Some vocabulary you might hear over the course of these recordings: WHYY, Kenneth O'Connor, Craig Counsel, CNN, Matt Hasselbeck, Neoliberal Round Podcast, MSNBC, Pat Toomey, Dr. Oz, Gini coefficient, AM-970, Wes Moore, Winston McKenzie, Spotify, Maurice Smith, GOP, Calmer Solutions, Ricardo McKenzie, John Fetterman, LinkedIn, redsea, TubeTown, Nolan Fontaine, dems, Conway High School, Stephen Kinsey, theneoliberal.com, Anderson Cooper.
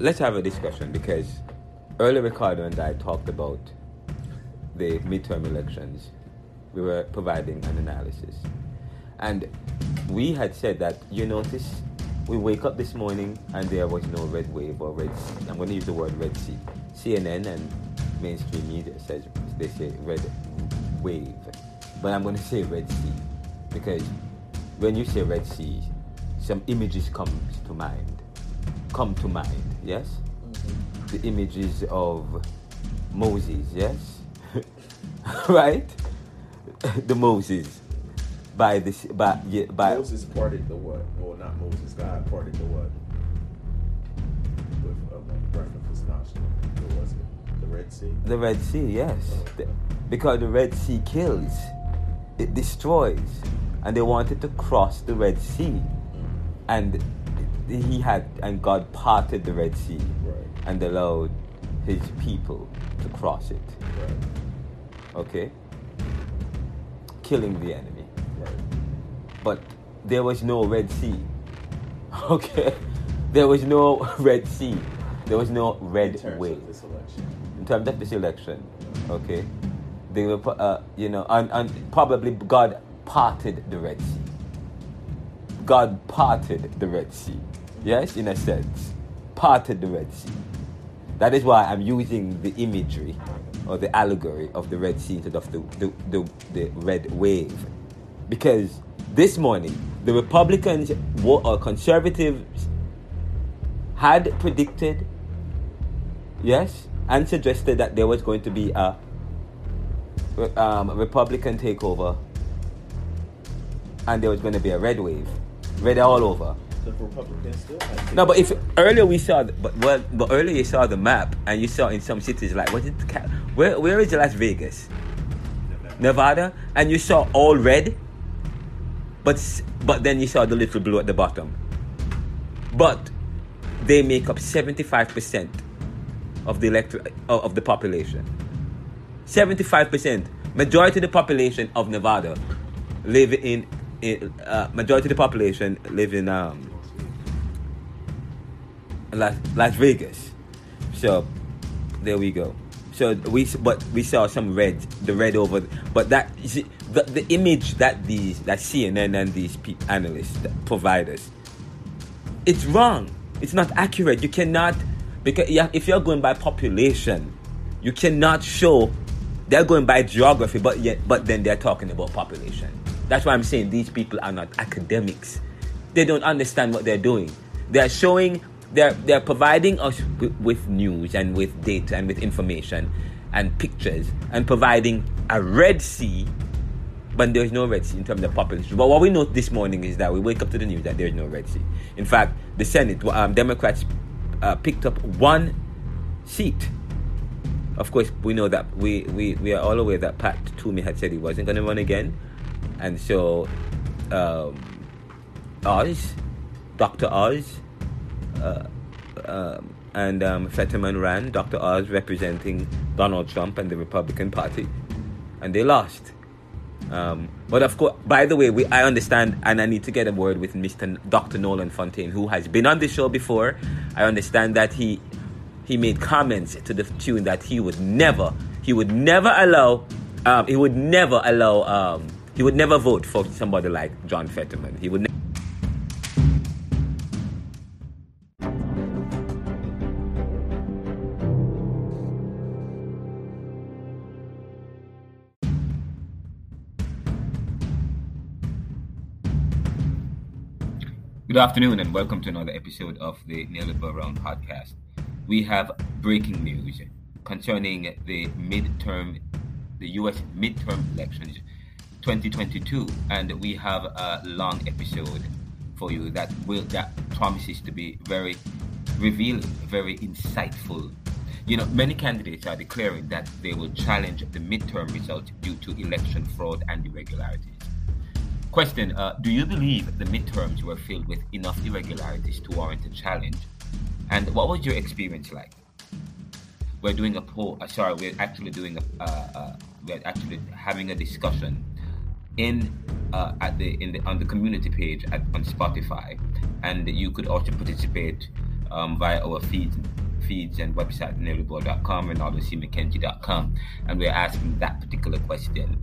Let's have a discussion, because earlier Ricardo and I talked about the midterm elections. We were providing an analysis. And we had said that, you notice, we wake up this morning and there was no red wave or red sea. I'm going to use the word red sea. CNN and mainstream media say red wave. But I'm going to say red sea, because when you say red sea, some images come to mind, yes? Mm-hmm. The images of Moses, yes? Right? The Moses. Moses parted the what? Well, not Moses. God parted the what? With a breath of his nostril. What was it? The Red Sea? The Red Sea, yes. Because the Red Sea kills. It destroys. And they wanted to cross the Red Sea. Mm-hmm. And God parted the Red Sea. Right. And allowed his people to cross it. Right. Okay? Killing the enemy. But there was no Red Sea. Okay? There was no Red Sea. There was no red wave. In terms of this election. Okay? They were, and probably God parted the Red Sea. God parted the Red Sea. Yes? In a sense. Parted the Red Sea. That is why I'm using the imagery or the allegory of the Red Sea instead of the red wave. Because this morning, the Republicans or conservatives had predicted, yes, and suggested that there was going to be a Republican takeover, and there was going to be a red wave, red all over. The Republicans still had no, but if earlier we saw, but earlier you saw the map, and you saw in some cities like where is Las Vegas, Nevada, and you saw all red. But then you saw the little blue at the bottom. But they make up 75% of the of the population. 75%, majority of the population of Nevada live in Las Vegas. So there we go. So we saw some red, the red over, but that you see, the image that CNN and these analysts provide us, it's wrong. It's not accurate. You cannot, because if you're going by population, you cannot show. They're going by geography, but then they're talking about population. That's why I'm saying these people are not academics. They don't understand what they're doing. They're showing. They're providing us with news and with data and with information and pictures, and providing a Red Sea, but there's no Red Sea in terms of population. But what we note this morning is that we wake up to the news that there's no Red Sea. In fact, the Senate, Democrats picked up one seat. Of course, we know that we are all aware that Pat Toomey had said he wasn't going to run again. And so Oz, Dr. Oz, and Fetterman ran, Dr. Oz representing Donald Trump and the Republican Party, and they lost. But of course, by the way, I understand, and I need to get a word with Dr. Nolan Fontaine, who has been on the show before. I understand that he made comments to the tune that he would never vote for somebody like John Fetterman. He would never. Good afternoon and welcome to another episode of the Neoliberal Round Podcast. We have breaking news concerning the U.S. midterm elections 2022, and we have a long episode for you that promises to be very revealing, very insightful. You know, many candidates are declaring that they will challenge the midterm results due to election fraud and irregularities. Question, do you believe the midterms were filled with enough irregularities to warrant a challenge? And what was your experience like? We're actually having a discussion on the community page on Spotify, and you could also participate via our feeds and website, theneoliberal.com and ricardocmckenzie.com. And we're asking that particular question.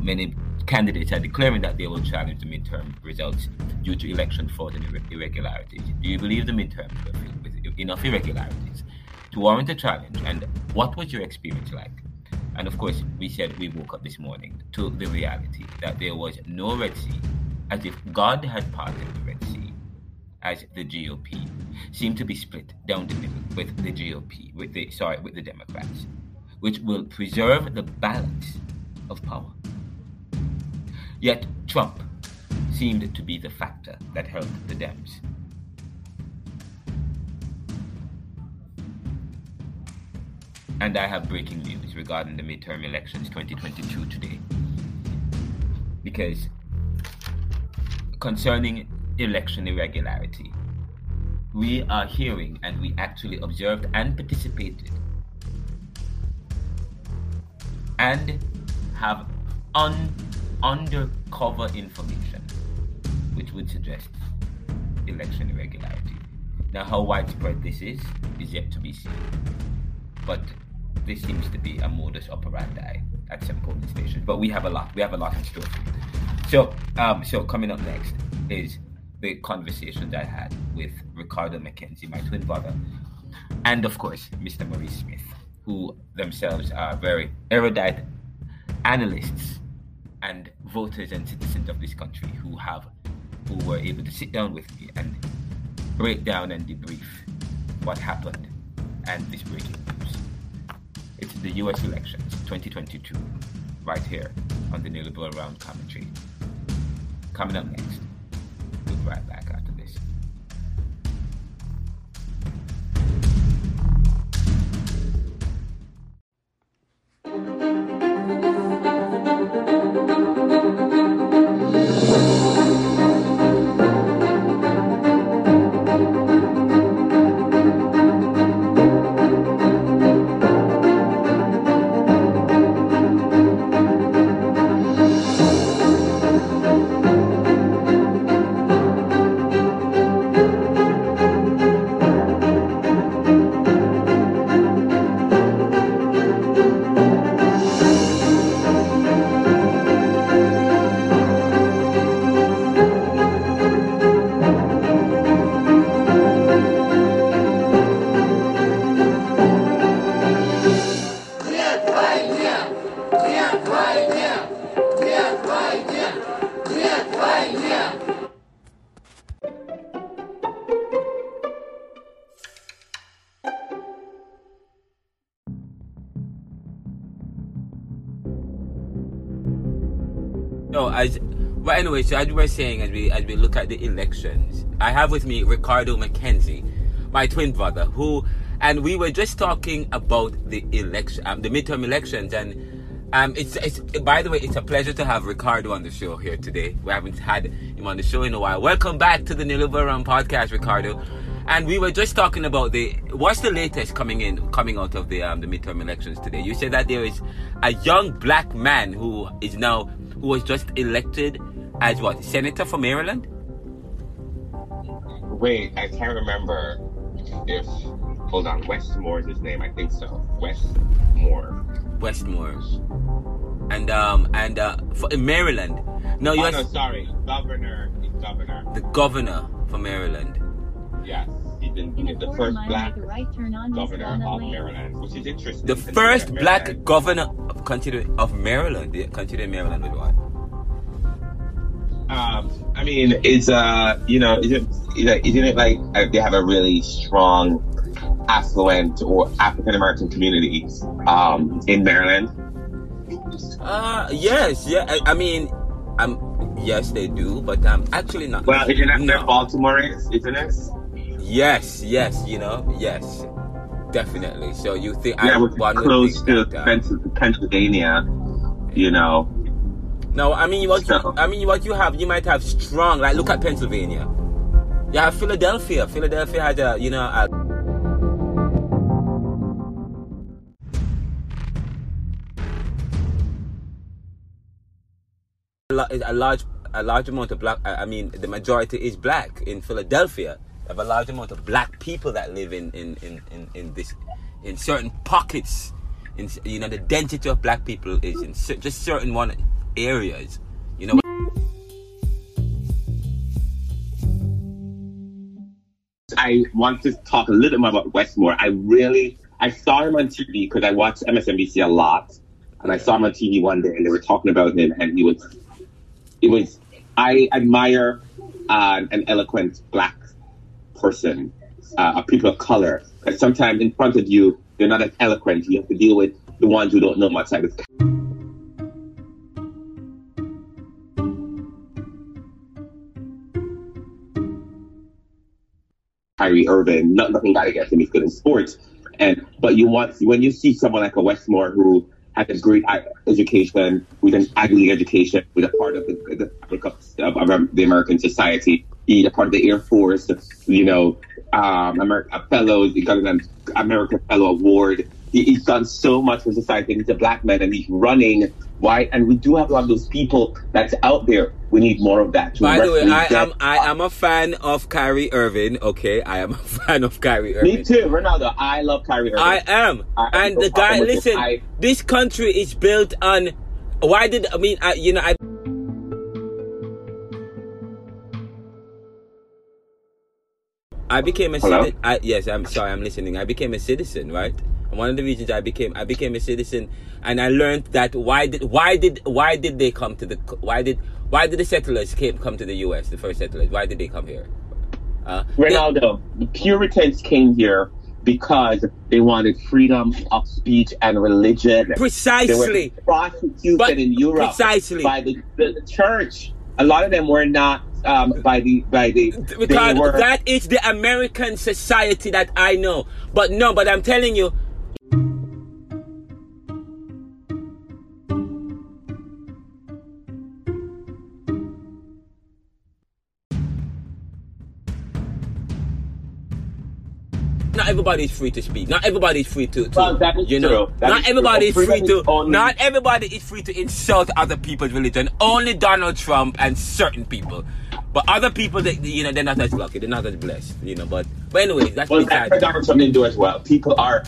Many candidates are declaring that they will challenge the midterm results due to election fraud and irregularities. Do you believe the midterms were filled with enough irregularities to warrant a challenge? And what was your experience like? And of course, we said we woke up this morning to the reality that there was no Red Sea, as if God had parted the Red Sea, as the GOP seemed to be split down the middle with the GOP, with the Democrats, which will preserve the balance of power. Yet Trump seemed to be the factor that helped the Dems. And I have breaking news regarding the midterm elections 2022 today. Because concerning election irregularity, we are hearing, and we actually observed and participated and have undercover information which would suggest election irregularity. Now, how widespread this is yet to be seen. But this seems to be a modus operandi at some polling stations. But we have a lot. We have a lot in store. So coming up next is the conversation that I had with Ricardo McKenzie, my twin brother, and of course, Mr. Maurice Smith, who themselves are very erudite analysts and voters and citizens of this country who were able to sit down with me and break down and debrief what happened and this breaking news. It's the U.S. elections 2022, right here on the Neoliberal Round Commentary. Coming up next, we'll be right back after this. Anyway, so as we were saying, as we look at the elections, I have with me Ricardo McKenzie, my twin brother, and we were just talking about the election, the midterm elections, and it's by the way, it's a pleasure to have Ricardo on the show here today. We haven't had him on the show in a while. Welcome back to the Neoliberal Round Podcast, Ricardo. And we were just talking about what's the latest coming out of the midterm elections today. You said that there is a young black man who was just elected as what? Senator for Maryland? Wait, I can't remember if... Hold on, Wes Moore is his name. I think so. Wes Moore. And in Maryland. No, you're... Oh, no, sorry. Governor. The governor for Maryland. Yes. He's the first black governor of Maryland, which is interesting. The first black governor of Maryland. Considering Maryland with what? I mean, it's isn't it like they have a really strong affluent or African American community in Maryland? Yes, yes, they do, but I'm actually not. Well, isn't that where Baltimore is? Isn't it? Yes, yes, definitely. So you think? Yeah, we're close to Pennsylvania, No, I mean what you have. You might have strong. Like, look at Pennsylvania. You have Philadelphia. Philadelphia has a. A large amount of black. I mean, the majority is black in Philadelphia. of a large amount of black people that live in certain pockets. In, you know, the density of black people is in just certain one areas. You know. I want to talk a little bit more about Wes Moore. I saw him on TV because I watched MSNBC a lot, and I saw him on TV one day, and they were talking about him, and I admire an eloquent black person, a people of color, because sometimes in front of you, they're not as eloquent. You have to deal with the ones who don't know much. Like this. Kyrie Irving, nothing bad against him, he's good in sports. But you want, when you see someone like a Wes Moore who has a great education, with an ugly education, with a part of the American society, he's a part of the Air Force, you know, a fellow, he got an American Fellow Award. He's done so much for society. He's a black man and he's running. Why? And we do have a lot of those people that's out there. We need more of that. By the way, I am a fan of Kyrie Irving. Okay, I am a fan of Kyrie Irving. Me too, Ronaldo. I love Kyrie Irving. And the guy. Listen, this country is built on. Why did I mean? I became a citizen. Yes, I'm sorry. I'm listening. I became a citizen, right? One of the reasons I became a citizen, and I learned that why did the settlers come to the U.S. the first settlers? Why did they come here? Ronaldo, the Puritans came here because they wanted freedom of speech and religion. Precisely. They were prosecuted in Europe precisely by the church. A lot of them were not that is the American society that I know. But I'm telling you. Not everybody is free to speak. Not everybody is free Not everybody is free to insult other people's religion. Only Donald Trump and certain people. But other people, they're not as lucky. They're not as blessed, But anyways, that's Donald Trump didn't do as well. People are,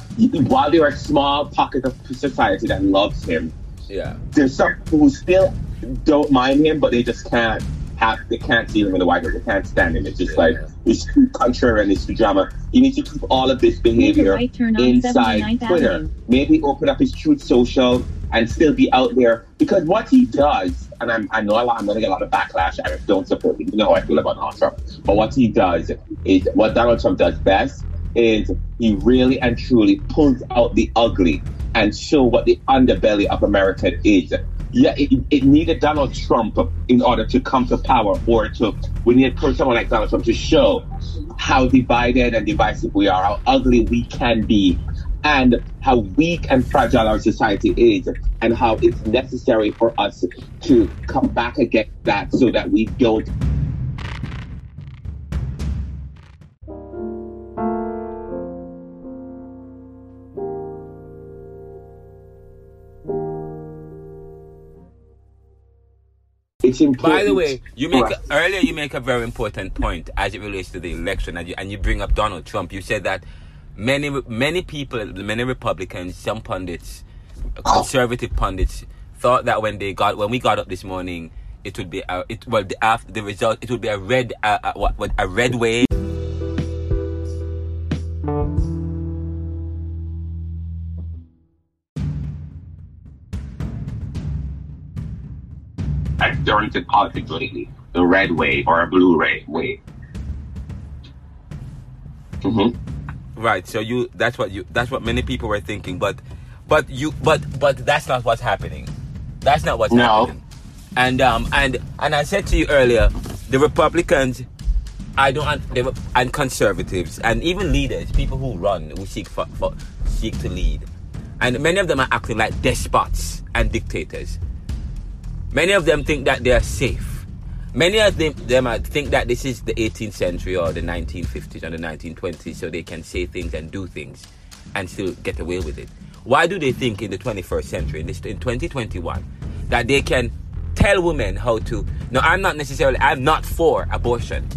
while there are small pockets of society that loves him, yeah, there's some who still don't mind him, but they just can't. They can't see him in the White House. They can't stand him. It's just like it's too contrary and it's too drama. You need to keep all of this behavior inside Twitter. Maybe open up his Truth Social and still be out there, because what he does, and I'm going to get a lot of backlash. I don't support him. You know how I feel about Donald Trump. But what he does is what Donald Trump does best is he really and truly pulls out the ugly and show what the underbelly of America is. Yeah, it needed Donald Trump in order to come to power, we need someone like Donald Trump to show how divided and divisive we are, how ugly we can be, and how weak and fragile our society is, and how it's necessary for us to come back against that so that we don't. By the way, you make a very important point as it relates to the election, and you bring up Donald Trump. You said that many people, many Republicans, some pundits, conservative pundits, thought that when we got up this morning, it would be it would be a red wave. Turns to politics lately, the red wave or a blue wave. Mm-hmm. Right. So that's what many people were thinking, but that's not what's happening. That's not what's happening. And I said to you earlier, the Republicans, and conservatives, and even leaders, people who run, who seek to lead, and many of them are acting like despots and dictators. Many of them think that they are safe. Many of them think that this is the 18th century or the 1950s or the 1920s, so they can say things and do things and still get away with it. Why do they think in the 21st century, in 2021, that they can tell women how to... Now, I'm not for abortion,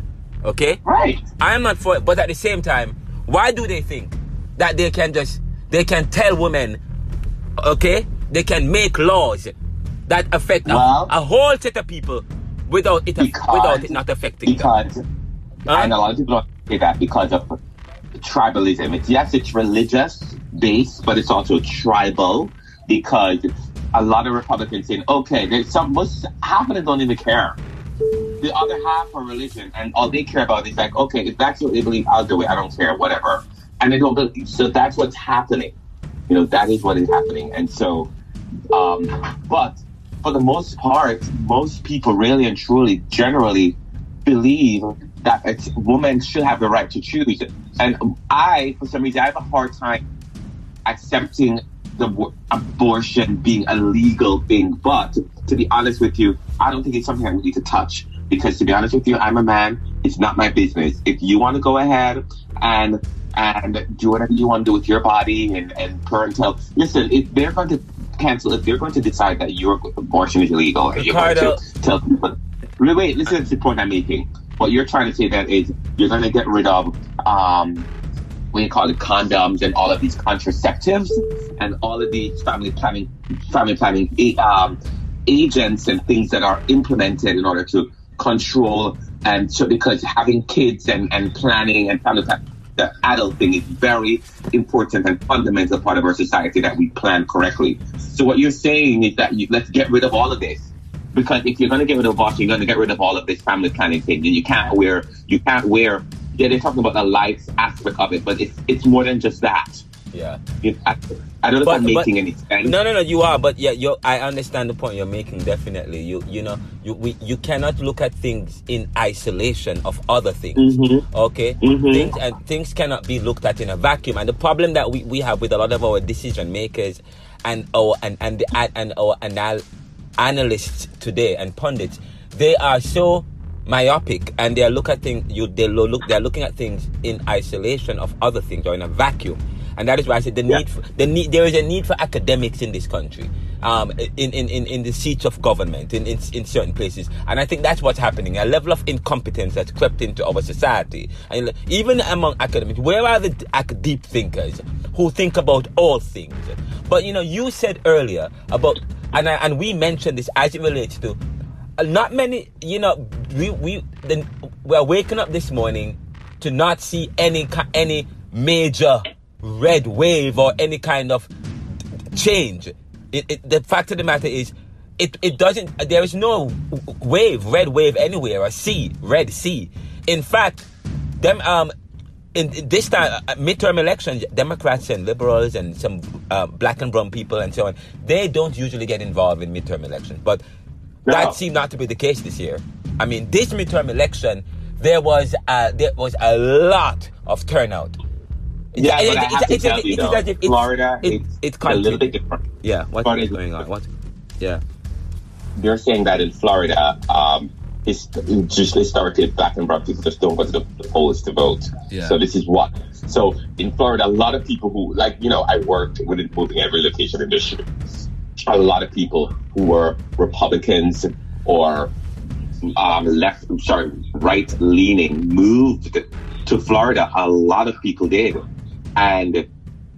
Okay? Right. I'm not for it. But at the same time, why do they think that they can just, they can tell women, okay, they can make laws that affect a whole set of people without it, without it not affecting them? And a lot of people don't say that because of tribalism. It's, yes, it's religious based, but it's also tribal because a lot of Republicans saying, okay, there's some, most half of them don't even care. The other half are religion, and all they care about is like, okay, if that's what they believe, I'll do it. I don't care, whatever. And they don't believe. So that's what's happening. You know, that is what is happening. And so, but for the most part, most people really and truly generally believe that women should have the right to choose. And I, for some reason, I have a hard time accepting the abortion being a legal thing. But to be honest with you, I don't think it's something I need to touch. Because to be honest with you, I'm a man. It's not my business. If you want to go ahead and do whatever you want to do with your body and parental, listen, if they're going to cancel, if they're going to decide that your abortion is illegal, and you're going to tell people, wait, listen to the point I'm making. What you're trying to say that is you're going to get rid of, what do you call it, condoms and all of these contraceptives and all of these family planning agents and things that are implemented in order to control. And so because having kids and planning and family planning, the adult thing is very important and fundamental part of our society that we plan correctly. So what you're saying is that let's get rid of all of this. Because if you're going to get rid of abortion, you're going to get rid of all of this family planning thing. And you can't wear. Yeah, they're talking about the life aspect of it, but it's more than just that. Yeah. I don't know if I'm making any sense. No, you are. But yeah, I understand the point you're making, definitely. You cannot look at things in isolation of other things, mm-hmm. okay? Mm-hmm. Things cannot be looked at in a vacuum. And the problem that we have with a lot of our decision makers and our analysts today and pundits, they are so myopic and they're looking at things in isolation of other things or in a vacuum. And that is why I said there is a need for academics in this country, in the seats of government, in certain places. And I think that's what's happening. A level of incompetence that's crept into our society. And even among academics, where are the deep thinkers who think about all things? But, you said earlier about, and we mentioned this as it relates to, not many, we're waking up this morning to not see any major red wave or any kind of change. The fact of the matter is, it doesn't. There is no red wave anywhere, or red sea. In fact, them in this time midterm elections, Democrats and liberals and some black and brown people and so on, they don't usually get involved in midterm elections. But that seemed not to be the case this year. I mean, this midterm election, there was a lot of turnout. Yeah, but I have to tell you, though, Florida, it's a little bit different. Yeah, what is going on? Yeah. They're saying that in Florida, it's just historically black and brown people just don't go to the polls to vote. Yeah. So this is what. So in Florida, a lot of people who, I worked within moving and relocation industry. A lot of people who were Republicans or right-leaning moved to Florida. A lot of people did. And in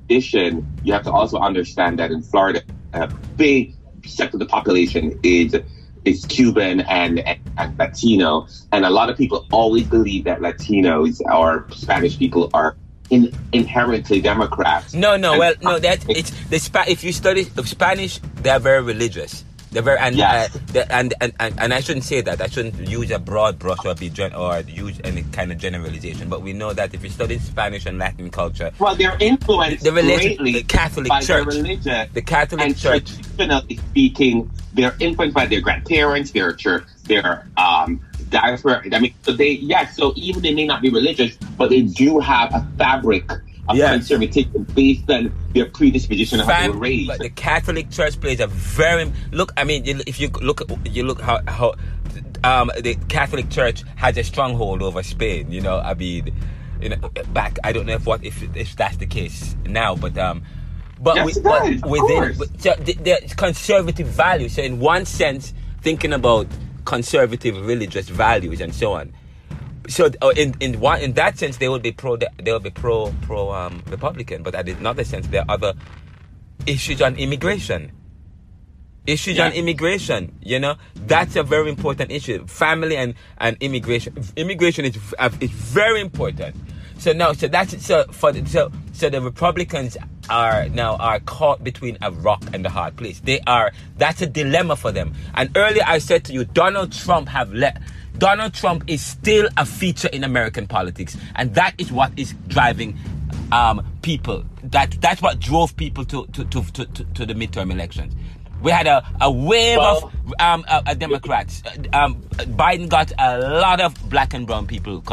addition, you have to also understand that in Florida, a big sector of the population is Cuban and Latino. And a lot of people always believe that Latinos or Spanish people are inherently Democrats. If you study Spanish, they're very religious. They're very and I shouldn't say that. I shouldn't use a broad brush or use any kind of generalization. But we know that if you study Spanish and Latin culture, well, they're influenced greatly the Catholic by Church, their religion, the Catholic and Church. Traditionally speaking, they're influenced by their grandparents, their church, their diaspora. I mean, so even they may not be religious, but they do have a fabric. Conservatism based on their predisposition of how they were raised. But the Catholic Church plays a very if you look how the Catholic Church has a stronghold over Spain. Back I don't know if that's the case now, but conservative values. So in one sense, thinking about conservative religious values and so on. So in that sense, they would be pro Republican. But in another sense, there are other issues on immigration. Issues on immigration, you know, that's a very important issue. Family and immigration. Immigration is very important. So the Republicans are caught between a rock and a hard place. That's a dilemma for them. And earlier I said to you, Donald Trump is still a feature in American politics, and that is what is driving people. That's what drove people to the midterm elections. We had a wave of Democrats. Biden got a lot of black and brown people,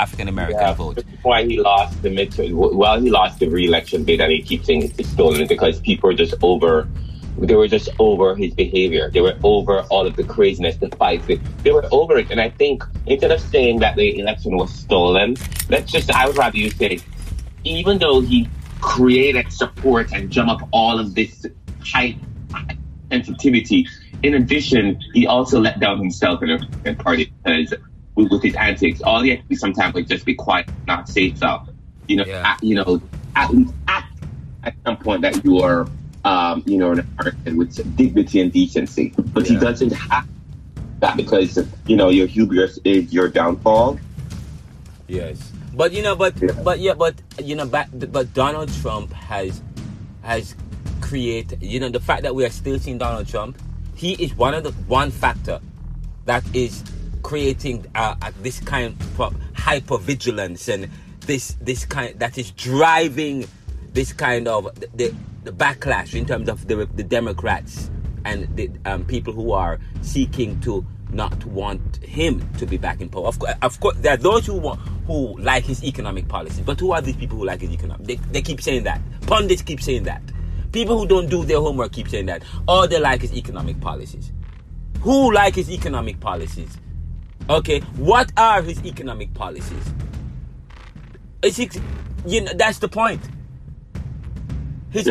African-American vote. That's why he lost the midterm. Well, he lost the re-election bid, and he keeps saying it's stolen because people were just over his behavior. They were over all of the craziness, the fights. They were over it. And I think instead of saying that the election was stolen, I would rather you say, even though he created support and drum up all of this hype, sensitivity. In addition, he also let down himself in a party because with his antics, all he had to do sometimes was just be quiet, not say stuff. At some point that you are, an American with dignity and decency. But he doesn't have that because your hubris is your downfall. Yes, but Donald Trump has. Create, the fact that we are still seeing Donald Trump, he is one factor that is creating this kind of hypervigilance and this kind that is driving this kind of the backlash in terms of the Democrats and the people who are seeking to not want him to be back in power. Of course, there are those who like his economic policy, but who are these people who like his economic? They keep saying that. Pundits keep saying that. People who don't do their homework keep saying that. All they like is economic policies. Who like his economic policies? Okay, what are his economic policies? That's the point. His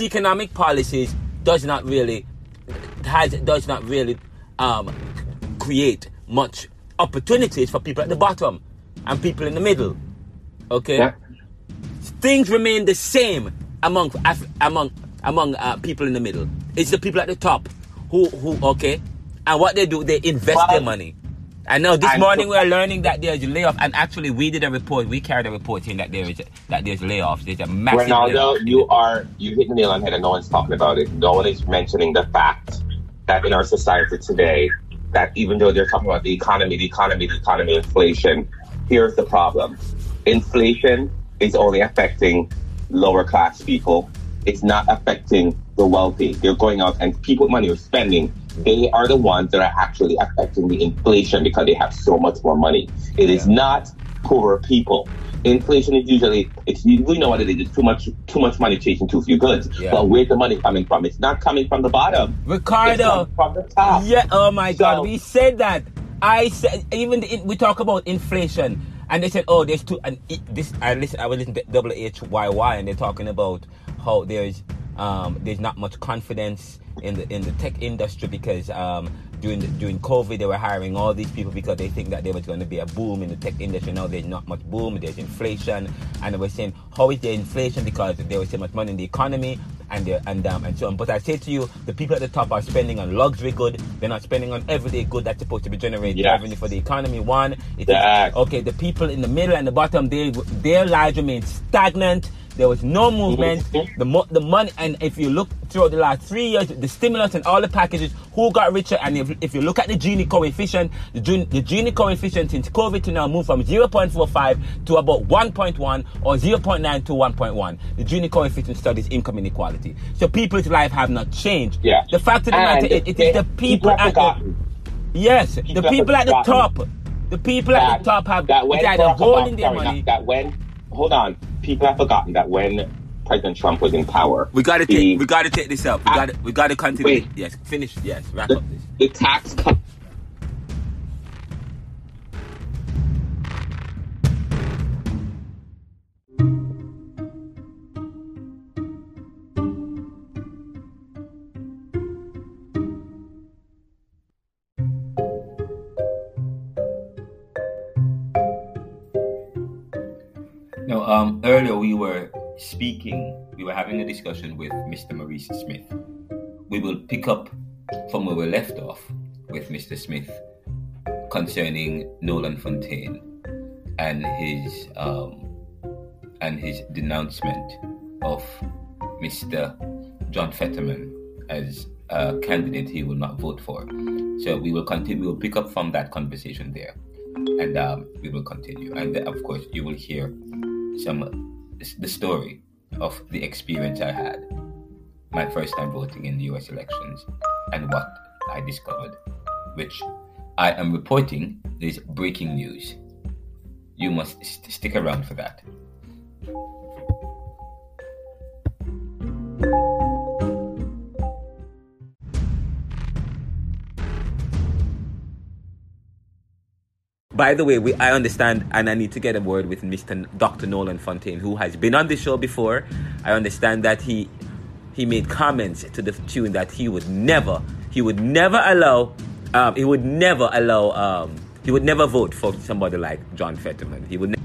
economic policies does not really create much opportunities for people at the bottom and people in the middle. Okay, Things remain the same among people in the middle. It's the people at the top who and what they do, they invest their money. I know this morning we are learning that there's a layoff, and actually we carried a report saying that there's layoffs. There's a massive layoff. Ronaldo, you hit the nail on the head, and no one's talking about it. No one is mentioning the fact that in our society today, that even though they're talking about the economy, inflation, here's the problem. Inflation is only affecting lower class people. It's not affecting the wealthy. They're going out and people with money are spending. They are the ones that are actually affecting the inflation because they have so much more money. It is not poorer people. Inflation is we know what it is. It's too much money chasing too few goods. Yeah. But where's the money coming from? It's not coming from the bottom. Ricardo, it's from the top. Yeah. Oh my God, we said that. I said we talk about inflation. And they said, oh, there's two. And this, I was listening to WHYY, and they're talking about how there's not much confidence in the tech industry because during COVID they were hiring all these people because they think that there was going to be a boom in the tech industry. Now there's not much boom. There's inflation, and they were saying, how is there inflation because there was so much money in the economy and so on. But I say to you, the people at the top are spending on luxury good. They're not spending on everyday good that's supposed to be generating revenue for the economy. The people in the middle and the bottom, their lives remain stagnant. There was no movement. The money, and if you look throughout the last 3 years, the stimulus and all the packages, who got richer? And if you look at the Gini coefficient, the Gini coefficient since COVID to now moved from 0.45 to about 1.1 or 0.9 to 1.1. The Gini coefficient studies income inequality. So people's life have not changed. Yeah. The fact of the matter, it is the people at the... Yes, people the people at the top. The people at the top have... That when either holding their money... That when... Hold on. People have forgotten that when President Trump was in power, we got to take this up. We got to continue. Wait. Yes, finish. Yes, wrap up this. The tax cut. No, earlier we were having a discussion with Mr. Maurice Smith. We will pick up from where we left off with Mr. Smith concerning Nolan Fontaine and his denouncement of Mr. John Fetterman as a candidate he will not vote for. So we will continue. We'll pick up from that conversation there, and we will continue. And of course, you will hear the story of the experience I had, my first time voting in the U.S. elections, and what I discovered, which I am reporting is breaking news. You must stick around for that. By the way, I understand, and I need to get a word with Dr. Nolan Fontaine, who has been on the show before. I understand that he made comments to the tune that he would never vote for somebody like John Fetterman. He would.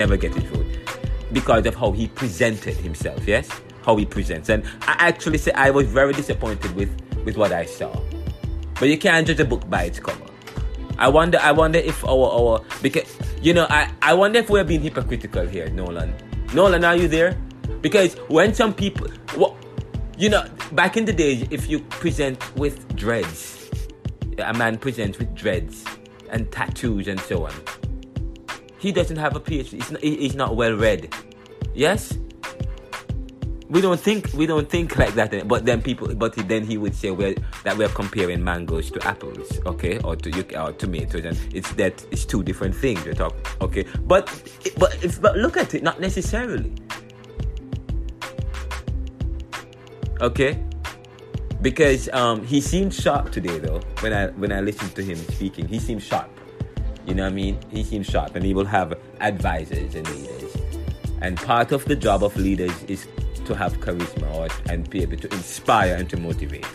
Never get his vote because of how he presented himself, yes? How he presents. And I actually say I was very disappointed with what I saw. But you can't judge a book by its cover. I wonder if our because I wonder if we're being hypocritical here, Nolan. Nolan, are you there? Because when some people back in the day, if you present with dreads, a man presents with dreads and tattoos and so on. He doesn't have a PhD. He's not well read. Yes, we don't think like that. But then he would say that we're comparing mangoes to apples, okay, or tomatoes, and it's two different things you're talking. Okay, but look at it, not necessarily. Okay, because he seemed sharp today though. When I listened to him speaking, he seemed sharp. You know what I mean? He seems sharp, and he will have advisors and leaders. And part of the job of leaders is to have charisma and be able to inspire and to motivate.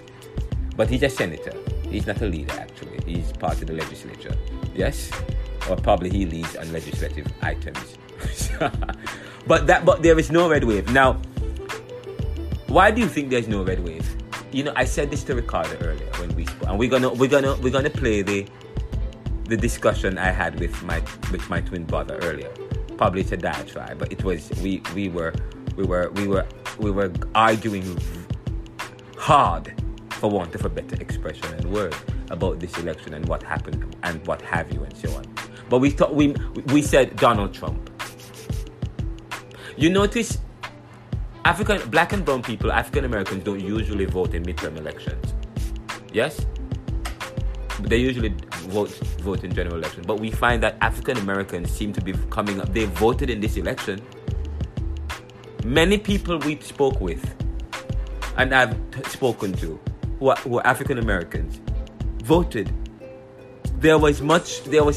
But he's a senator. He's not a leader, actually. He's part of the legislature. Yes? Or probably he leads on legislative items. But there is no red wave. Now, why do you think there's no red wave? I said this to Ricardo earlier when we spoke, and we're gonna play the discussion I had with my twin brother earlier. Probably it's a diatribe, but it was we were arguing hard, for want of a better expression and word, about this election and what happened and what have you and so on. But we thought we said Donald Trump. You notice black and brown people, African Americans, don't usually vote in midterm elections. Yes? They usually vote in general election, but we find that African Americans seem to be coming up. They voted in this election. Many people we spoke with, and I've spoken to, who are African Americans, voted. There was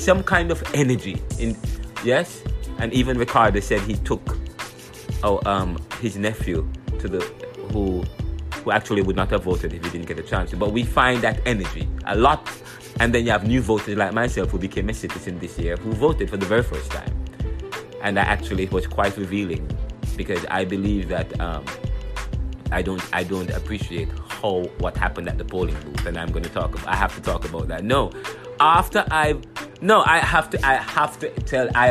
some kind of energy in, yes. And even Ricardo said he took his nephew to who actually would not have voted if he didn't get a chance. But we find that energy a lot. And then you have new voters like myself who became a citizen this year, who voted for the very first time. And that actually was quite revealing, because I believe that I don't appreciate what happened at the polling booth, and I have to talk about that. I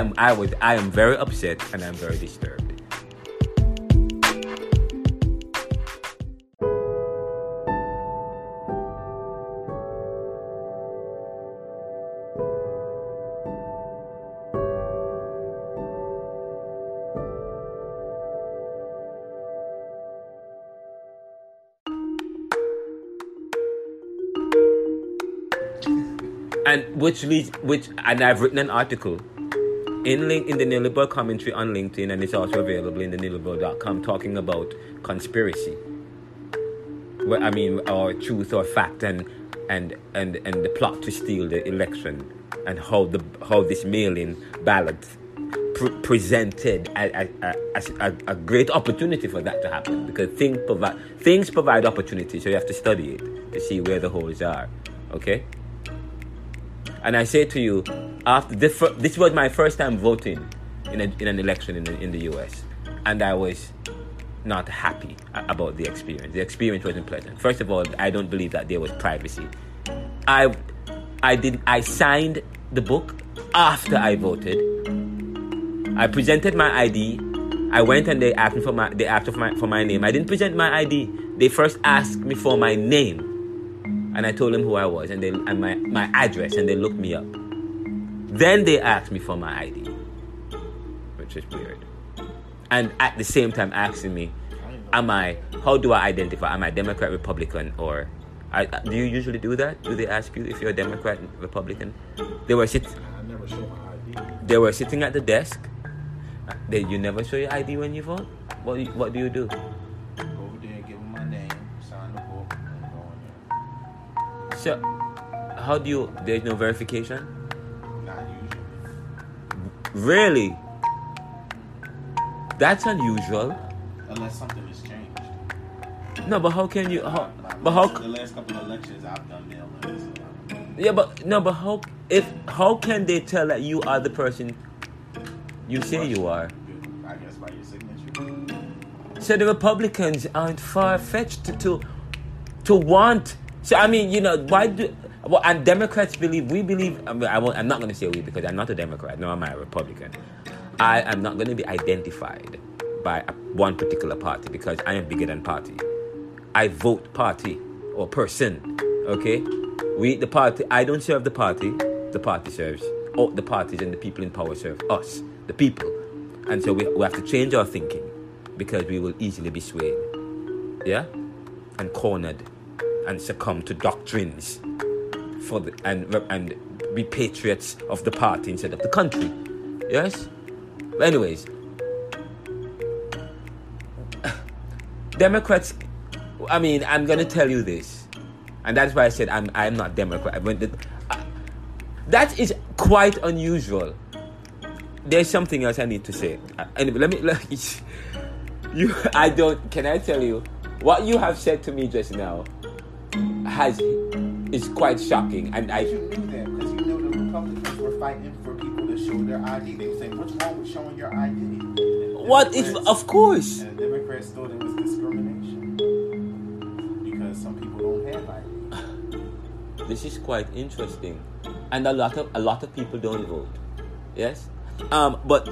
am very upset and I'm very disturbed. And I've written an article in the Neoliberal commentary on LinkedIn, and it's also available in theneoliberal.com, talking about conspiracy. Or truth or fact, and the plot to steal the election, and how this mail-in ballot presented a great opportunity for that to happen, because things provide opportunity, so you have to study it to see where the holes are, okay? And I say to you, after this was my first time voting in an election in the U.S., and I was not happy about the experience. The experience wasn't pleasant. First of all, I don't believe that there was privacy. I signed the book after I voted. I presented my ID. I went and they asked for my name. I didn't present my ID. They first asked me for my name. And I told them who I was and my address, and they looked me up. Then they asked me for my ID, which is weird. And at the same time asking me, how do I identify? Am I Democrat, Republican, or... do you usually do that? Do they ask you if you're a Democrat, Republican? They were sitting at the desk. You never show your ID when you vote? What do you do? So, there's no verification? Not usually. Really? That's unusual. Unless something has changed. No, but how can you... the last couple of elections I've done mail-in. Yeah, how can they tell that you are the person you say you are? I guess by your signature. So the Republicans aren't far-fetched to want... So, I mean, you know, and Democrats believe, I mean, I'm not going to say we because I'm not a Democrat, nor am I a Republican. I am not going to be identified by one particular party because I am bigger than party. I vote party or person, okay? I don't serve the party serves, or the parties and the people in power serve us, the people. And so we have to change our thinking because we will easily be swayed, yeah? And cornered. And succumb to doctrines and be patriots of the party instead of the country. Yes? But anyways, Democrats, I mean, I'm going to tell you this. And that's why I said I'm not Democrat. That is quite unusual. There's something else I need to say. Anyway, can I tell you, what you have said to me just now is quite shocking, and you knew that because you know the Republicans were fighting for people to show their ID. They were saying, "What's wrong with showing your ID?" Of course. And the Democrats thought it was discrimination because some people don't have ID. This is quite interesting, and a lot of people don't vote. Yes, but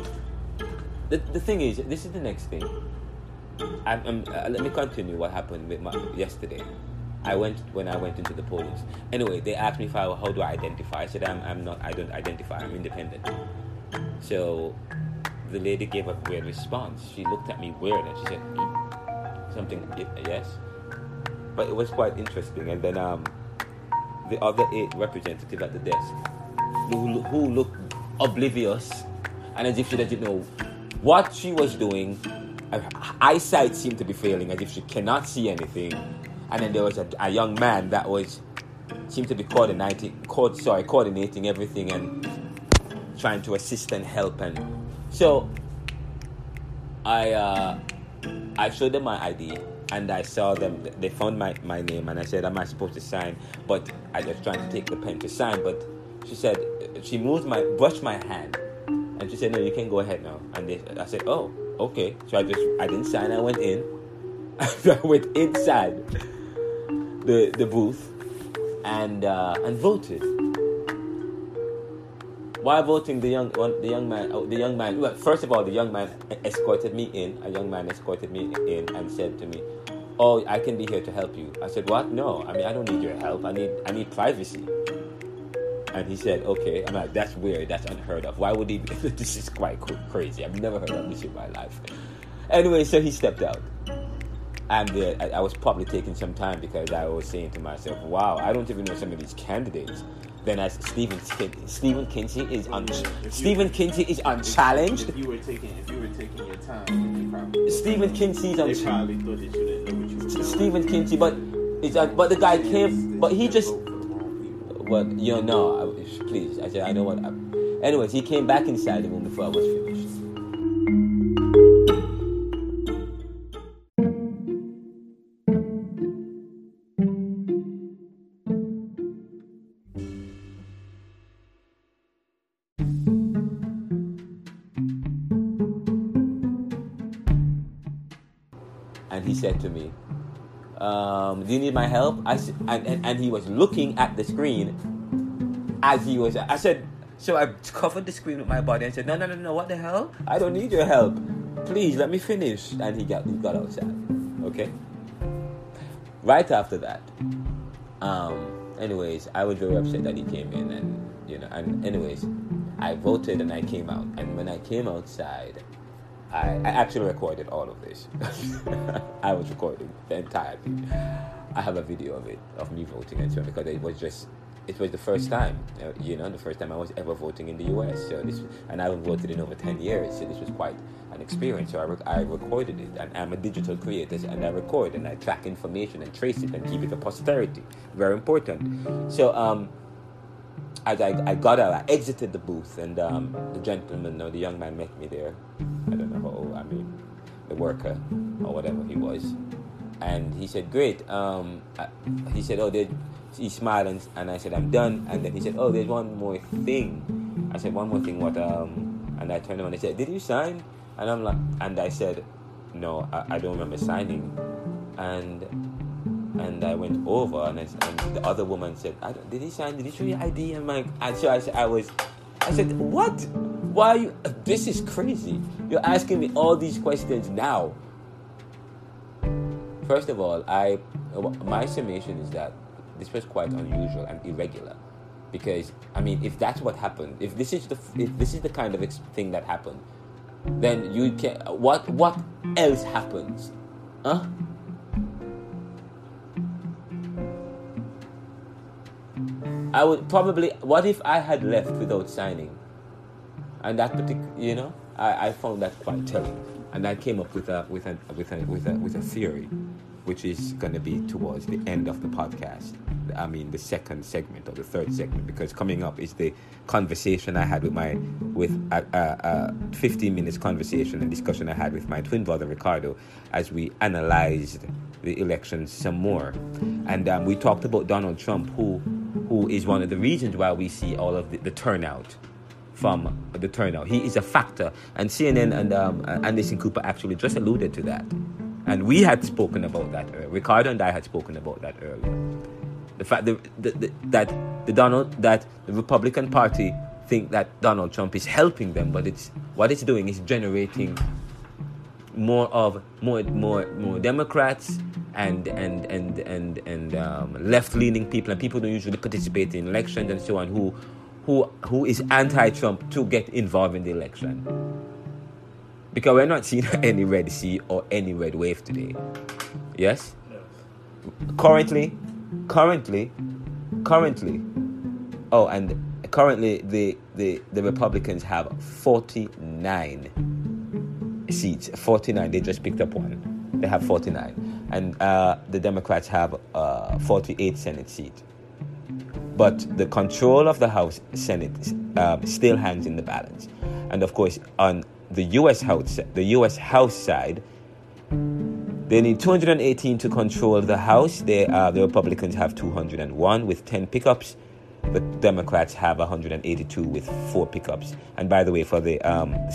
the thing is, this is the next thing. Let me continue what happened with yesterday. When I went into the polls. Anyway, they asked me how do I identify. I said I don't identify. I'm independent. So the lady gave a weird response. She looked at me weird and she said something. Yes, but it was quite interesting. And then the other 8 representatives at the desk who looked oblivious and as if she didn't know what she was doing. Her eyesight seemed to be failing, as if she cannot see anything. And then there was a young man that seemed to be coordinating everything and trying to assist and help. And so I showed them my ID, and I saw them. They found my name, and I said, "Am I supposed to sign?" But I was trying to take the pen to sign. But she said she brushed my hand, and she said, "No, you can go ahead now." And I said, "Oh, okay." So I didn't sign. I went in. I went inside the booth and voted. While voting, the young man. Well, first of all, a young man escorted me in and said to me, "Oh, I can be here to help you." I said, "What? No. I mean, I don't need your help. I need privacy." And he said, "Okay." I'm like, "That's weird. That's unheard of. Why would he?" This is quite crazy. I've never heard of this in my life. Anyway, so he stepped out. And I was probably taking some time because I was saying to myself, "Wow, I don't even know some of these candidates." Then I said, Stephen Kinsey is unchallenged. If you were taking your time, probably Stephen Kinsey is unchallenged. They probably thought that you didn't know what you were doing. Stephen Kinsey, but the guy came, but he just, well, you know, please. I said, I know what. Anyways, he came back inside the room before I was finished. and he said to me, do you need my help? And he was looking at the screen as he was. I said, so I covered the screen with my body and said, no, what the hell? I don't need your help. Please, let me finish. And he got outside, okay? Right after that, anyways, I was very upset that he came in and, you know, and anyways, I voted and I came out. And when I came outside, I actually recorded all of this. I was recording the entire thing. I have a video of it, of me voting and so on, because it was the first time, you know, the first time I was ever voting in the U.S. So this, and I haven't voted in over 10 years, so this was quite an experience. So I recorded it, and I'm a digital creator, and I record, and I track information and trace it and keep it for posterity. Very important. So, as I got out, I exited the booth, and the gentleman, or the young man, met me there. I don't know how old, I mean, the worker or whatever he was. And he said, great. He said, oh, he smiled, and I said, I'm done. And then he said, oh, there's one more thing. I said, one more thing, what? And I turned around and I said, did you sign? And I'm like, and I said, no, I don't remember signing. And I went over, and the other woman said, did he sign? Did he show your ID? And I said, what? Why are you? This is crazy. You're asking me all these questions now. First of all, my summation is that this was quite unusual and irregular, because I mean, if that's what happened, if this is the kind of thing that happened, then you can. What else happens, huh? I would probably, what if I had left without signing? And that particular, you know, I found that quite telling. And I came up with a theory, which is going to be towards the end of the podcast. I mean, the second segment or the third segment, because coming up is the conversation I had with a 15 minutes conversation and discussion I had with my twin brother Ricardo as we analyzed the elections some more, and we talked about Donald Trump, who is one of the reasons why we see all of the turnout. From the turnout, he is a factor, and CNN and Anderson Cooper actually just alluded to that, and we had spoken about that earlier. Ricardo and I had spoken about that earlier. The fact that the Republican Party think that Donald Trump is helping them, but what it's doing is generating more Democrats and left-leaning people and people who don't usually participate in elections and so on, who is anti-Trump to get involved in the election. Because we're not seeing any red sea or any red wave today. Yes? Currently the Republicans have 49 seats. 49, they just picked up one. They have 49. And the Democrats have 48 Senate seats. But the control of the House Senate still hangs in the balance, and of course, on the U.S. House side, they need 218 to control the House. The Republicans have 201 with 10 pickups. The Democrats have 182 with 4 pickups. And by the way, for the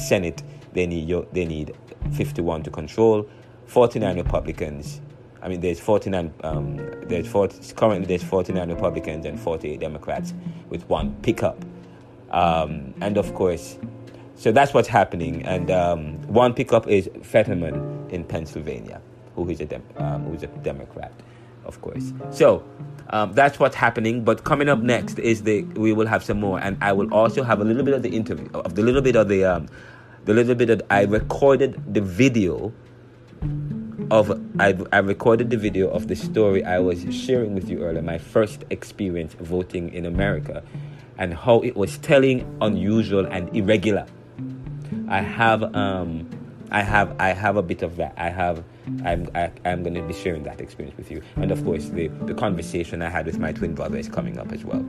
Senate, they need 51 to control, 49 Republicans. I mean, there's 49. Currently there's 49 Republicans and 48 Democrats with 1 pickup, and of course, so that's what's happening. And 1 pickup is Fetterman in Pennsylvania, who's a Democrat, of course. So that's what's happening. But coming up next is we will have some more, and I will also have a little bit of the interview of I recorded the video. I recorded the video of the story I was sharing with you earlier, my first experience voting in America, and how it was telling, unusual, and irregular. I have a bit of that. I'm going to be sharing that experience with you, and of course the conversation I had with my twin brother is coming up as well.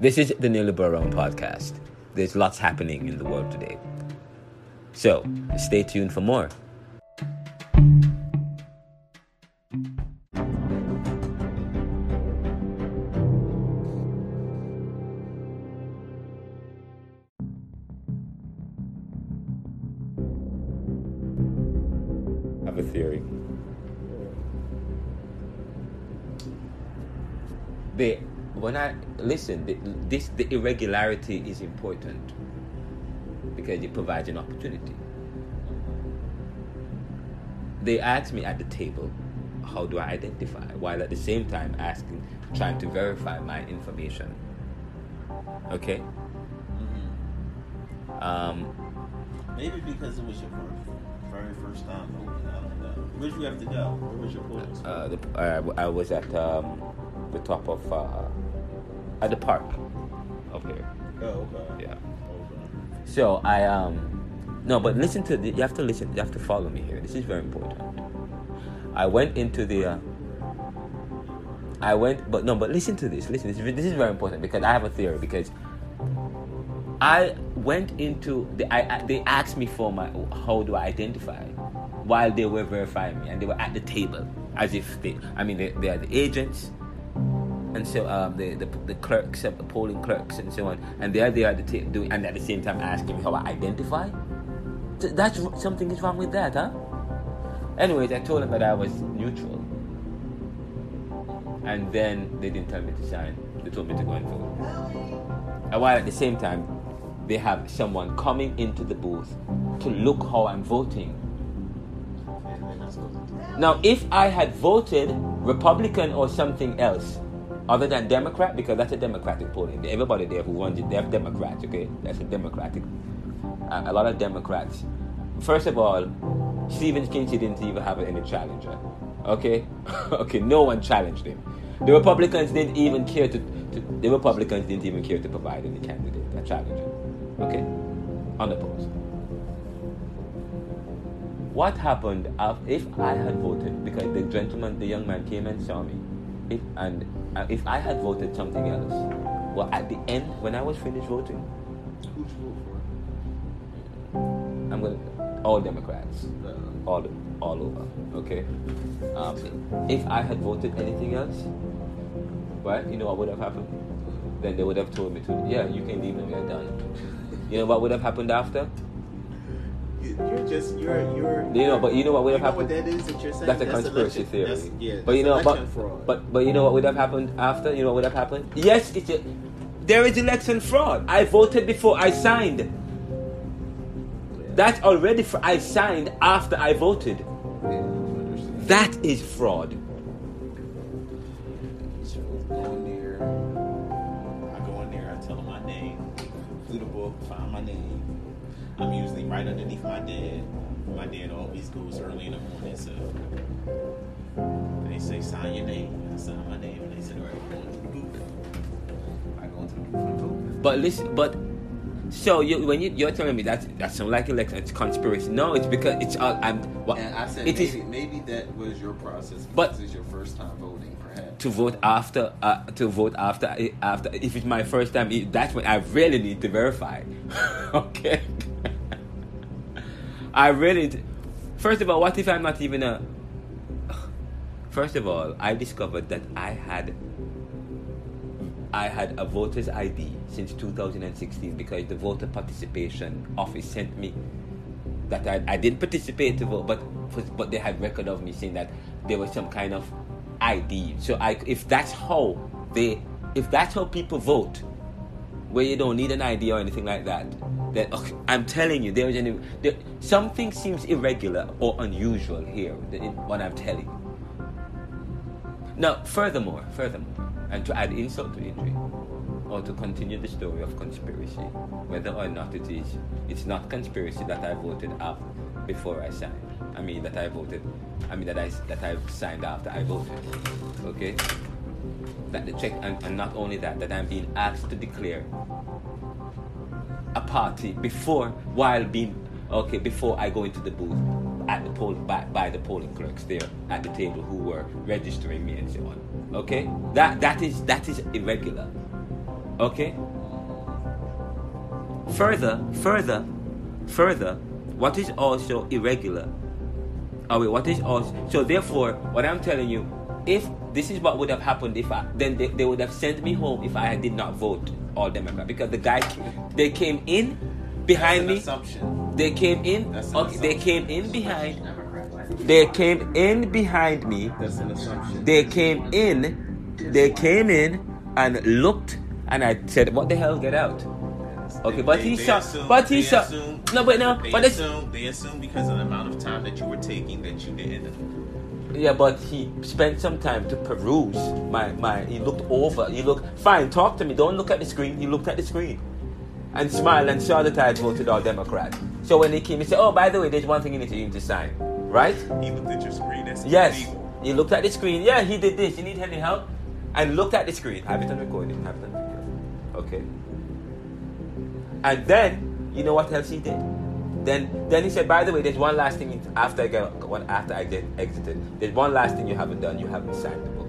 This is the Neoliberal Round Podcast. There's lots happening in the world today, so stay tuned for more. a theory. But when I listen, the irregularity is important because it provides an opportunity. They asked me at the table, how do I identify? While at the same time asking, trying to verify my information. Okay? Mm-hmm. Maybe because it was your very first time. I don't know. Where'd you have to go? Where was your course? I was at the top of... at the park up here. Oh, okay. Yeah. Okay. So I... No, but listen to the... You have to listen. You have to follow me here. This is very important. I went into the... But no, but listen to this. Listen, this is very important because I have a theory. Because I went into... They asked me for my... How do I identify? While they were verifying me. And they were at the table. As if they... I mean, they are the agents. And so the clerks, the polling clerks and so on. And they are there at the table doing... And at the same time asking me how I identify. That's something is wrong with that, huh? Anyways, I told them that I was neutral, and then they didn't tell me to sign. They told me to go and vote. And while at the same time, they have someone coming into the booth to look how I'm voting. Now, if I had voted Republican or something else, other than Democrat, because that's a Democratic polling. Everybody there who won, they have Democrats. Okay, that's a Democratic. A lot of Democrats. First of all, Stephen Kinsey didn't even have any challenger. Okay? Okay, no one challenged him. The Republicans didn't even care to provide any candidate, a challenger. Okay? Unopposed. What happened if I had voted, because the young man came and saw me, if I had voted something else, well, at the end, when I was finished voting, who'd you vote for? All Democrats. All over. Okay? If I had voted anything else, right, you know what would have happened? Then they would have told me to, yeah, you can leave and we are done. You know what would have happened after? But you know what would have happened? What that is that you're saying? That's a conspiracy theory. But you know what would have happened after? You know what would have happened? Yes, there is election fraud. I voted before I signed. That already I signed after I voted. That is fraud. So I go in there, I tell them my name, do the book, find my name. I'm usually right underneath my dad. My dad always goes early in the morning, so they say sign your name. I sign my name, and they said, all right, we're going to the booth. I go into the booth and vote. So you're telling me that's some like election, it's conspiracy. No, it's because it's all and I said maybe that was your process, because this is your first time voting, perhaps. To vote after if it's my first time, that's when I really need to verify. Okay. First of all, what if I'm not even a... First of all, I discovered that I had a voter's ID since 2016 because the voter participation office sent me that I didn't participate to vote, but they had record of me saying that there was some kind of ID. So if that's how people vote, where you don't need an ID or anything like that, then okay, I'm telling you, something seems irregular or unusual here. What I'm telling you. Now, furthermore. And to add insult to injury, or to continue the story of conspiracy, whether or not it is, it's not conspiracy that I voted after, before I signed. That I signed after I voted. Okay. That the check, and not only that I'm being asked to declare a party before I go into the booth at the poll by the polling clerks there at the table who were registering me and so on. Okay, that is irregular. Okay. Further. What is also irregular? So therefore, what I'm telling you, if this is what would have happened, they would have sent me home if I did not vote all Democrat, because the guy they came in behind me. Assumption. They came in behind. They came in behind me. That's an assumption. They came in and looked, and I said, "What the hell? Get out!" Okay, they assume because of the amount of time that you were taking that you didn't. Yeah, but he spent some time to peruse my. He looked over. He looked fine. Talk to me. Don't look at the screen. He looked at the screen, and smiled and saw that I had voted all Democrat. So when he came, he said, "Oh, by the way, there's one thing you need to sign, right?" He looked at your screen. That's illegal. He looked at the screen. Yeah, he did this. You need any help? And looked at the screen. Have it on recording. Have it on video. Okay. And then, you know what else he did? Then he said, by the way, there's one last thing after I exited. There's one last thing you haven't done. You haven't signed the book.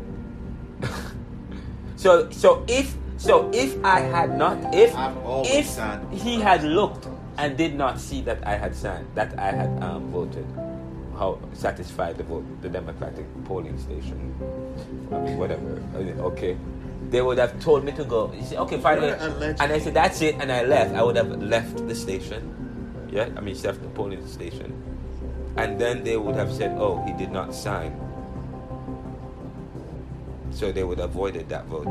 If he had looked and did not see that I had signed, that I had voted, how satisfied the vote, the Democratic polling station, whatever. Okay. They would have told me to go. You say, okay, finally. And I said, that's it. And I left. I would have left the station. Yeah, I mean, left the polling station. And then they would have said, oh, he did not sign. So they would have voided that vote.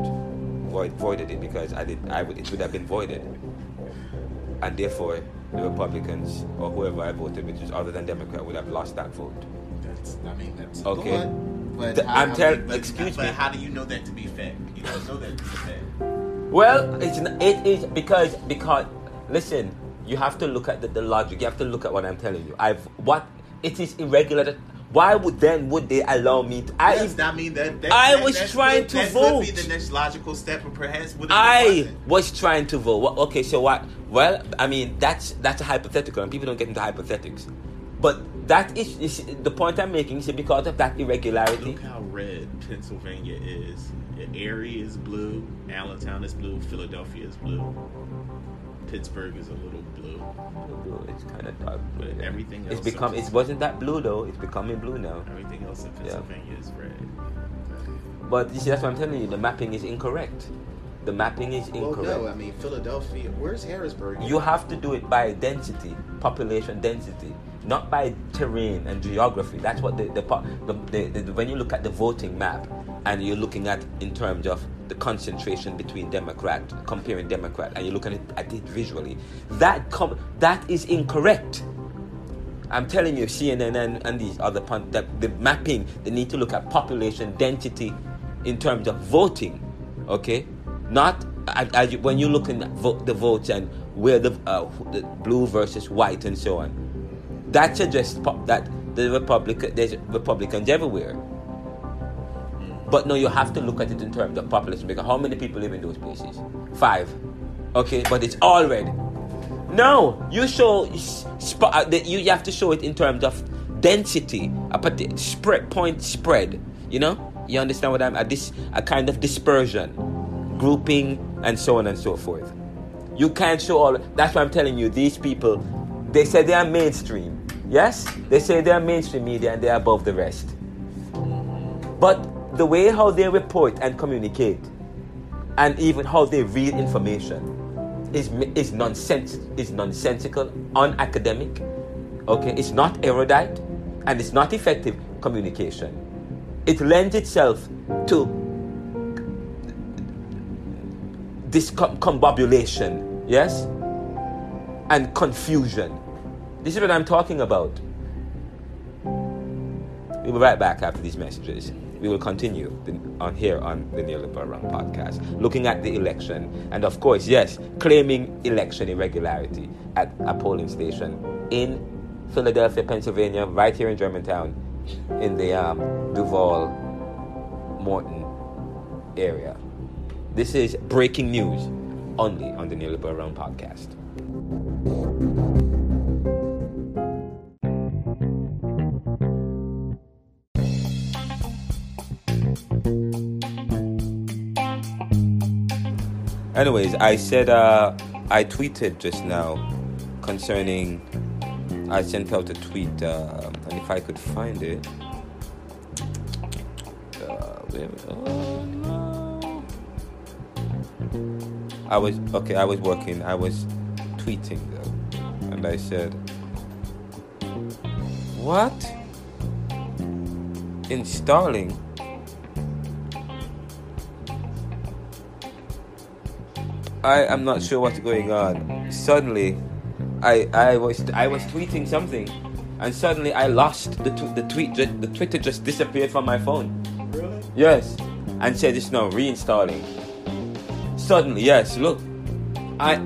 Voided it because it would have been voided. And therefore, the Republicans or whoever I voted, which is other than Democrat, would have lost that vote. That's okay. But how do you know that to be fact? You don't know that to be fact. Well, it is because listen, you have to look at the logic. You have to look at what I'm telling you. It is irregular. Why would they allow me? Does that mean that I was trying to vote? That would be the next logical step, or perhaps was trying to vote. Okay, so what? Well, I mean that's a hypothetical, and people don't get into hypothetics. But that is the point I'm making. Is because of that irregularity. Look how red Pennsylvania is. Erie is blue. Allentown is blue. Philadelphia is blue. Pittsburgh is a little blue. It's kind of dark. But everything else. It wasn't that blue though. It's becoming blue now. Everything else in Pennsylvania is red. But you see, that's what I'm telling you. The mapping is incorrect. Well, no, I mean Philadelphia. Where's Harrisburg? You have to do it by density, population density, not by terrain and geography. That's what the when you look at the voting map, and you're looking at in terms of the concentration between comparing Democrat, and you're looking at it visually. That is incorrect. I'm telling you, CNN and these other that the mapping, they need to look at population density in terms of voting. Okay. Not when you look in the votes and where the blue versus white and so on. That suggests that there's Republicans everywhere. But no, you have to look at it in terms of population. Because how many people live in those places? 5. Okay, but it's all red. No, you have to show it in terms of density, a point spread. You know, you understand what I'm at? This a kind of dispersion. Grouping and so on and so forth. You can't show all. That's why I'm telling you, these people, they say they are mainstream. Yes, they say they are mainstream media and they are above the rest. But the way how they report and communicate, and even how they read information, is nonsensical, unacademic. Okay, it's not erudite, and it's not effective communication. It lends itself to discombobulation, yes? And confusion. This is what I'm talking about. We'll be right back after these messages. We will continue on here on the Neoliberal Round Podcast, looking at the election and, of course, yes, claiming election irregularity at a polling station in Philadelphia, Pennsylvania, right here in Germantown, in the Duval-Morton area. This is breaking news only on the Neoliberal Round Podcast. Anyways, I said I tweeted just now concerning. I sent out a tweet, and if I could find it, where was it? I was tweeting though, and I said, what? installing I'm not sure what's going on. Suddenly, I was tweeting something, and suddenly I lost the tweet. The Twitter just disappeared from my phone. Really? Yes, and said it's now reinstalling. Suddenly, yes. Look, I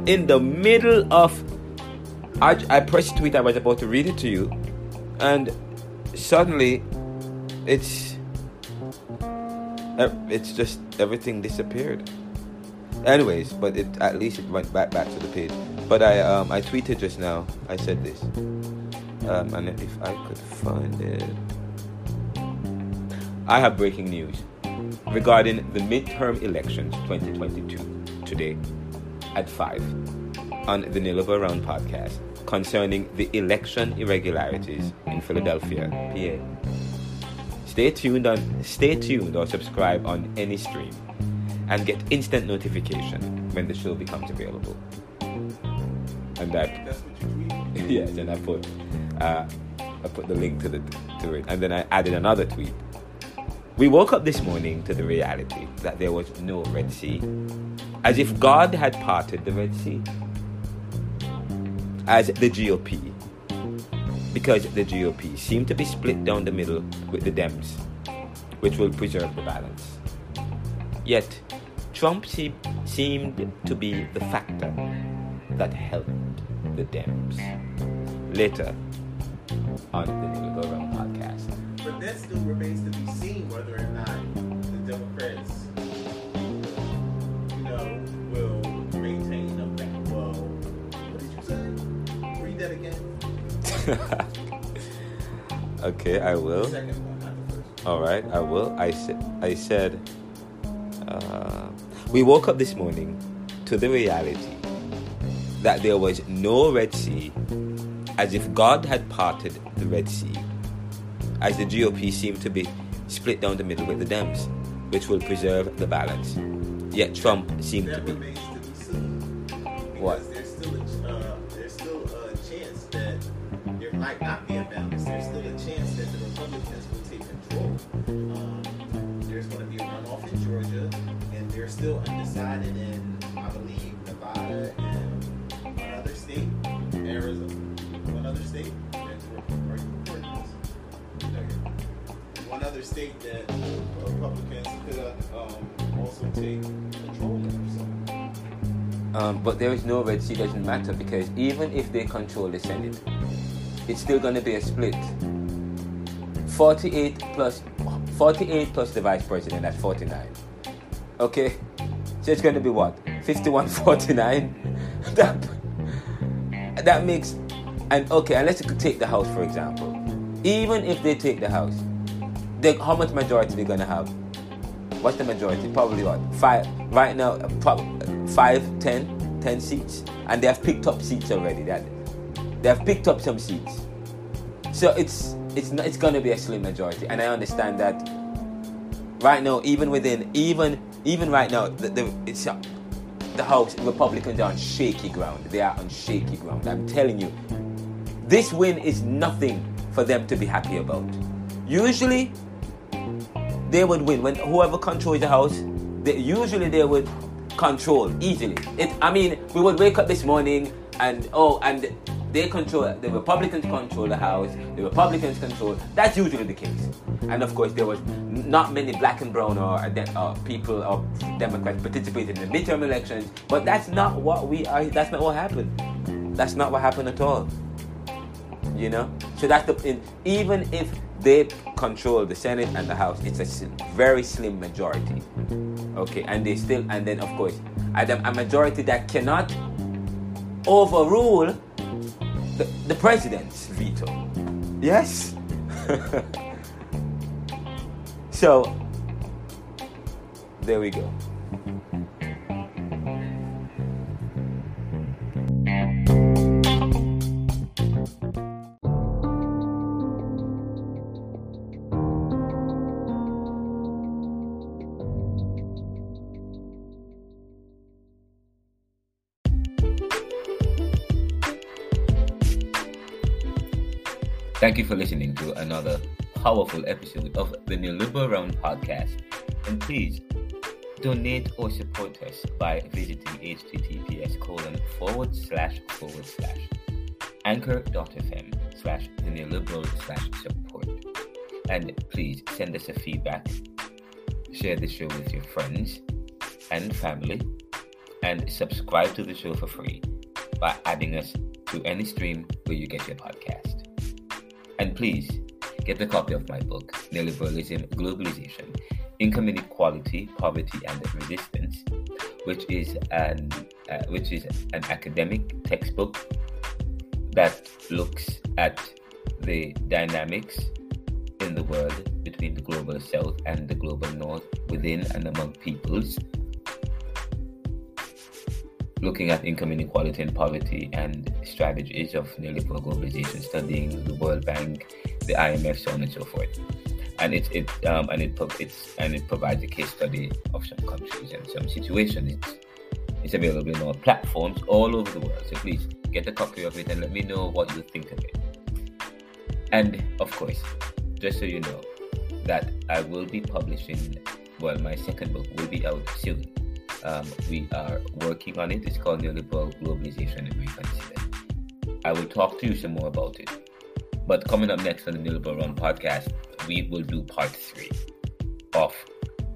pressed tweet. I was about to read it to you, and suddenly, it's just everything disappeared. Anyways, but at least it went back to the page. But I tweeted just now. I said this, and if I could find it, I have breaking news regarding the midterm elections 2022 today at 5 on the Neoliberal Round Podcast concerning the election irregularities in Philadelphia, PA. Stay tuned or subscribe on any stream and get instant notification when the show becomes available. And that's what you tweet? Yes, and I put the link to it. And then I added another tweet. We woke up this morning to the reality that there was no Red Sea. As if God had parted the Red Sea. As the GOP. Because the GOP seemed to be split down the middle with the Dems, which will preserve the balance. Yet, Trump seemed to be the factor that helped the Dems. Later, on the Neoliberal Round Podcast. But that still remains to be seen whether or not the Democrats, will maintain a back. Well, what did you say? Read that again. Okay, I will. The second one, not the first one. All right, I will. I said. We woke up this morning to the reality that there was no Red Sea, as if God had parted the Red Sea, as the GOP seemed to be split down the middle with the Dems, which will preserve the balance. Yet Trump seemed to be... That remains to be seen, because what? There's still a chance that there might not be a balance. There's still a chance that the Republicans will take control. There's going to be a runoff in Georgia, and they're still undecided in, I believe, Nevada and one other state, Arizona, one other state. One other state that Republicans could also take control of. But there is no Red Sea. Doesn't matter, because even if they control the Senate, it's still going to be a split. 48 plus the vice president, that's 49. Okay? So it's going to be what? 51-49? That makes... And okay, and let's take the House, for example. Even if they take the House, how much majority are they going to have? What's the majority? Probably what? 5. Right now, 5, 10 seats. And they have picked up seats already. They have picked up some seats. So it's going to be a slim majority, and I understand that. Right now, even right now, the House Republicans are on shaky ground. They are on shaky ground. I'm telling you, this win is nothing for them to be happy about. Usually, they would win when whoever controls the House. They would control easily. We would wake up this morning and. They control, the Republicans control the House, the Republicans control, that's usually the case. And of course, there was not many black and brown or people or Democrats participating in the midterm elections, but that's not what happened. That's not what happened at all. So that's even if they control the Senate and the House, it's a very slim majority. Okay, and they still, and then of course, a majority that cannot overrule the president's veto. Yes? So, there we go. Thank you for listening to another powerful episode of the Neoliberal Round Podcast. And please donate or support us by visiting https://anchor.fm/theneoliberal/support. And please send us a feedback. Share the show with your friends and family, and subscribe to the show for free by adding us to any stream where you get your podcast. And please get a copy of my book, Neoliberalism, Globalization, Income Inequality, Poverty, and Resistance, which is an academic textbook that looks at the dynamics in the world between the global south and the global north, within and among peoples, looking at income inequality and poverty and strategies of neoliberal globalization, studying the World Bank, the IMF, so on and so forth. And it provides a case study of some countries and some situations. It's available in all platforms all over the world. So please get a copy of it and let me know what you think of it. And of course, just so you know, that I will be publishing, well, my second book will be out soon. We are working on it. It's called Neoliberal Globalization and Reconsidered. I will talk to you some more about it. But coming up next on the Neoliberal Round Podcast, we will do part 3 of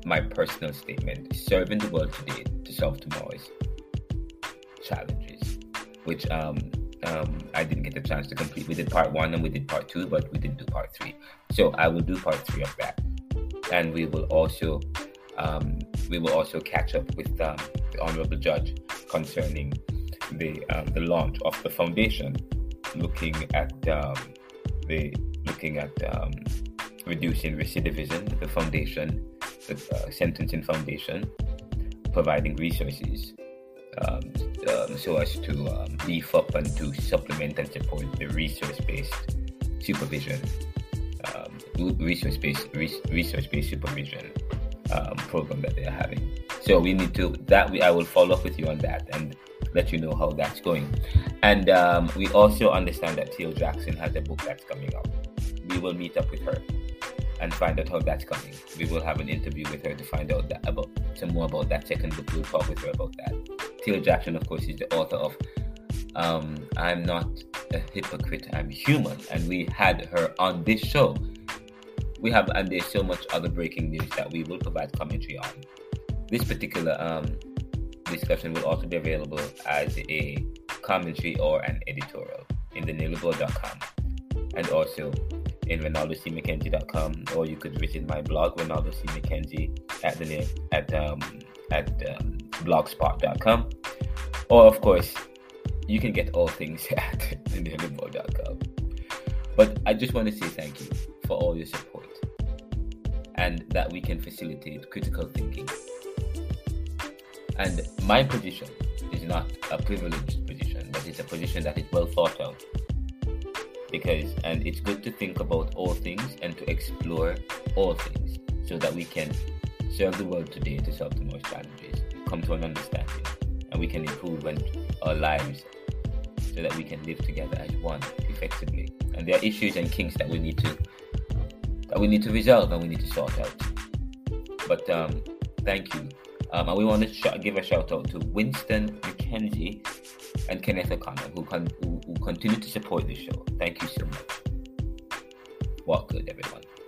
my personal statement, Serving the World Today to Solve Tomorrow's Challenges, which I didn't get a chance to complete. We did part 1 and we did part 2, but we didn't do part 3. So I will do part 3 of that, and we will also catch up with the Honorable Judge concerning the launch of the foundation, looking at reducing recidivism, the foundation, the sentencing foundation, providing resources so as to beef up and to supplement and support the resource-based supervision, resource-based supervision program that they are having. So we need to I will follow up with you on that and let you know how that's going. And we also understand that Teal Jackson has a book that's coming up. We will meet up with her and find out how that's coming. We will have an interview with her to find out about some more about that second book. We'll talk with her about that. Teal Jackson, of course, is the author of I'm Not a Hypocrite, I'm Human. And we had her on this show. And there's so much other breaking news that we will provide commentary on. This particular discussion will also be available as a commentary or an editorial in theneoliberal.com, and also in ricardocmckenzie.com, or you could visit my blog, ricardocmckenzie, at blogspot.com, or of course you can get all things at theneoliberal.com. But I just want to say thank you for all your support, and that we can facilitate critical thinking. And my position is not a privileged position, but it's a position that is well thought out. And it's good to think about all things and to explore all things, so that we can serve the world today to solve tomorrow's challenges, come to an understanding, and we can improve our lives so that we can live together as one effectively. And there are issues and kinks that we need to resolve and we need to sort out. But thank you. And we want to give a shout out to Winston McKenzie and Kenneth O'Connor, who continue to support the show. Thank you so much. Walk good, everyone.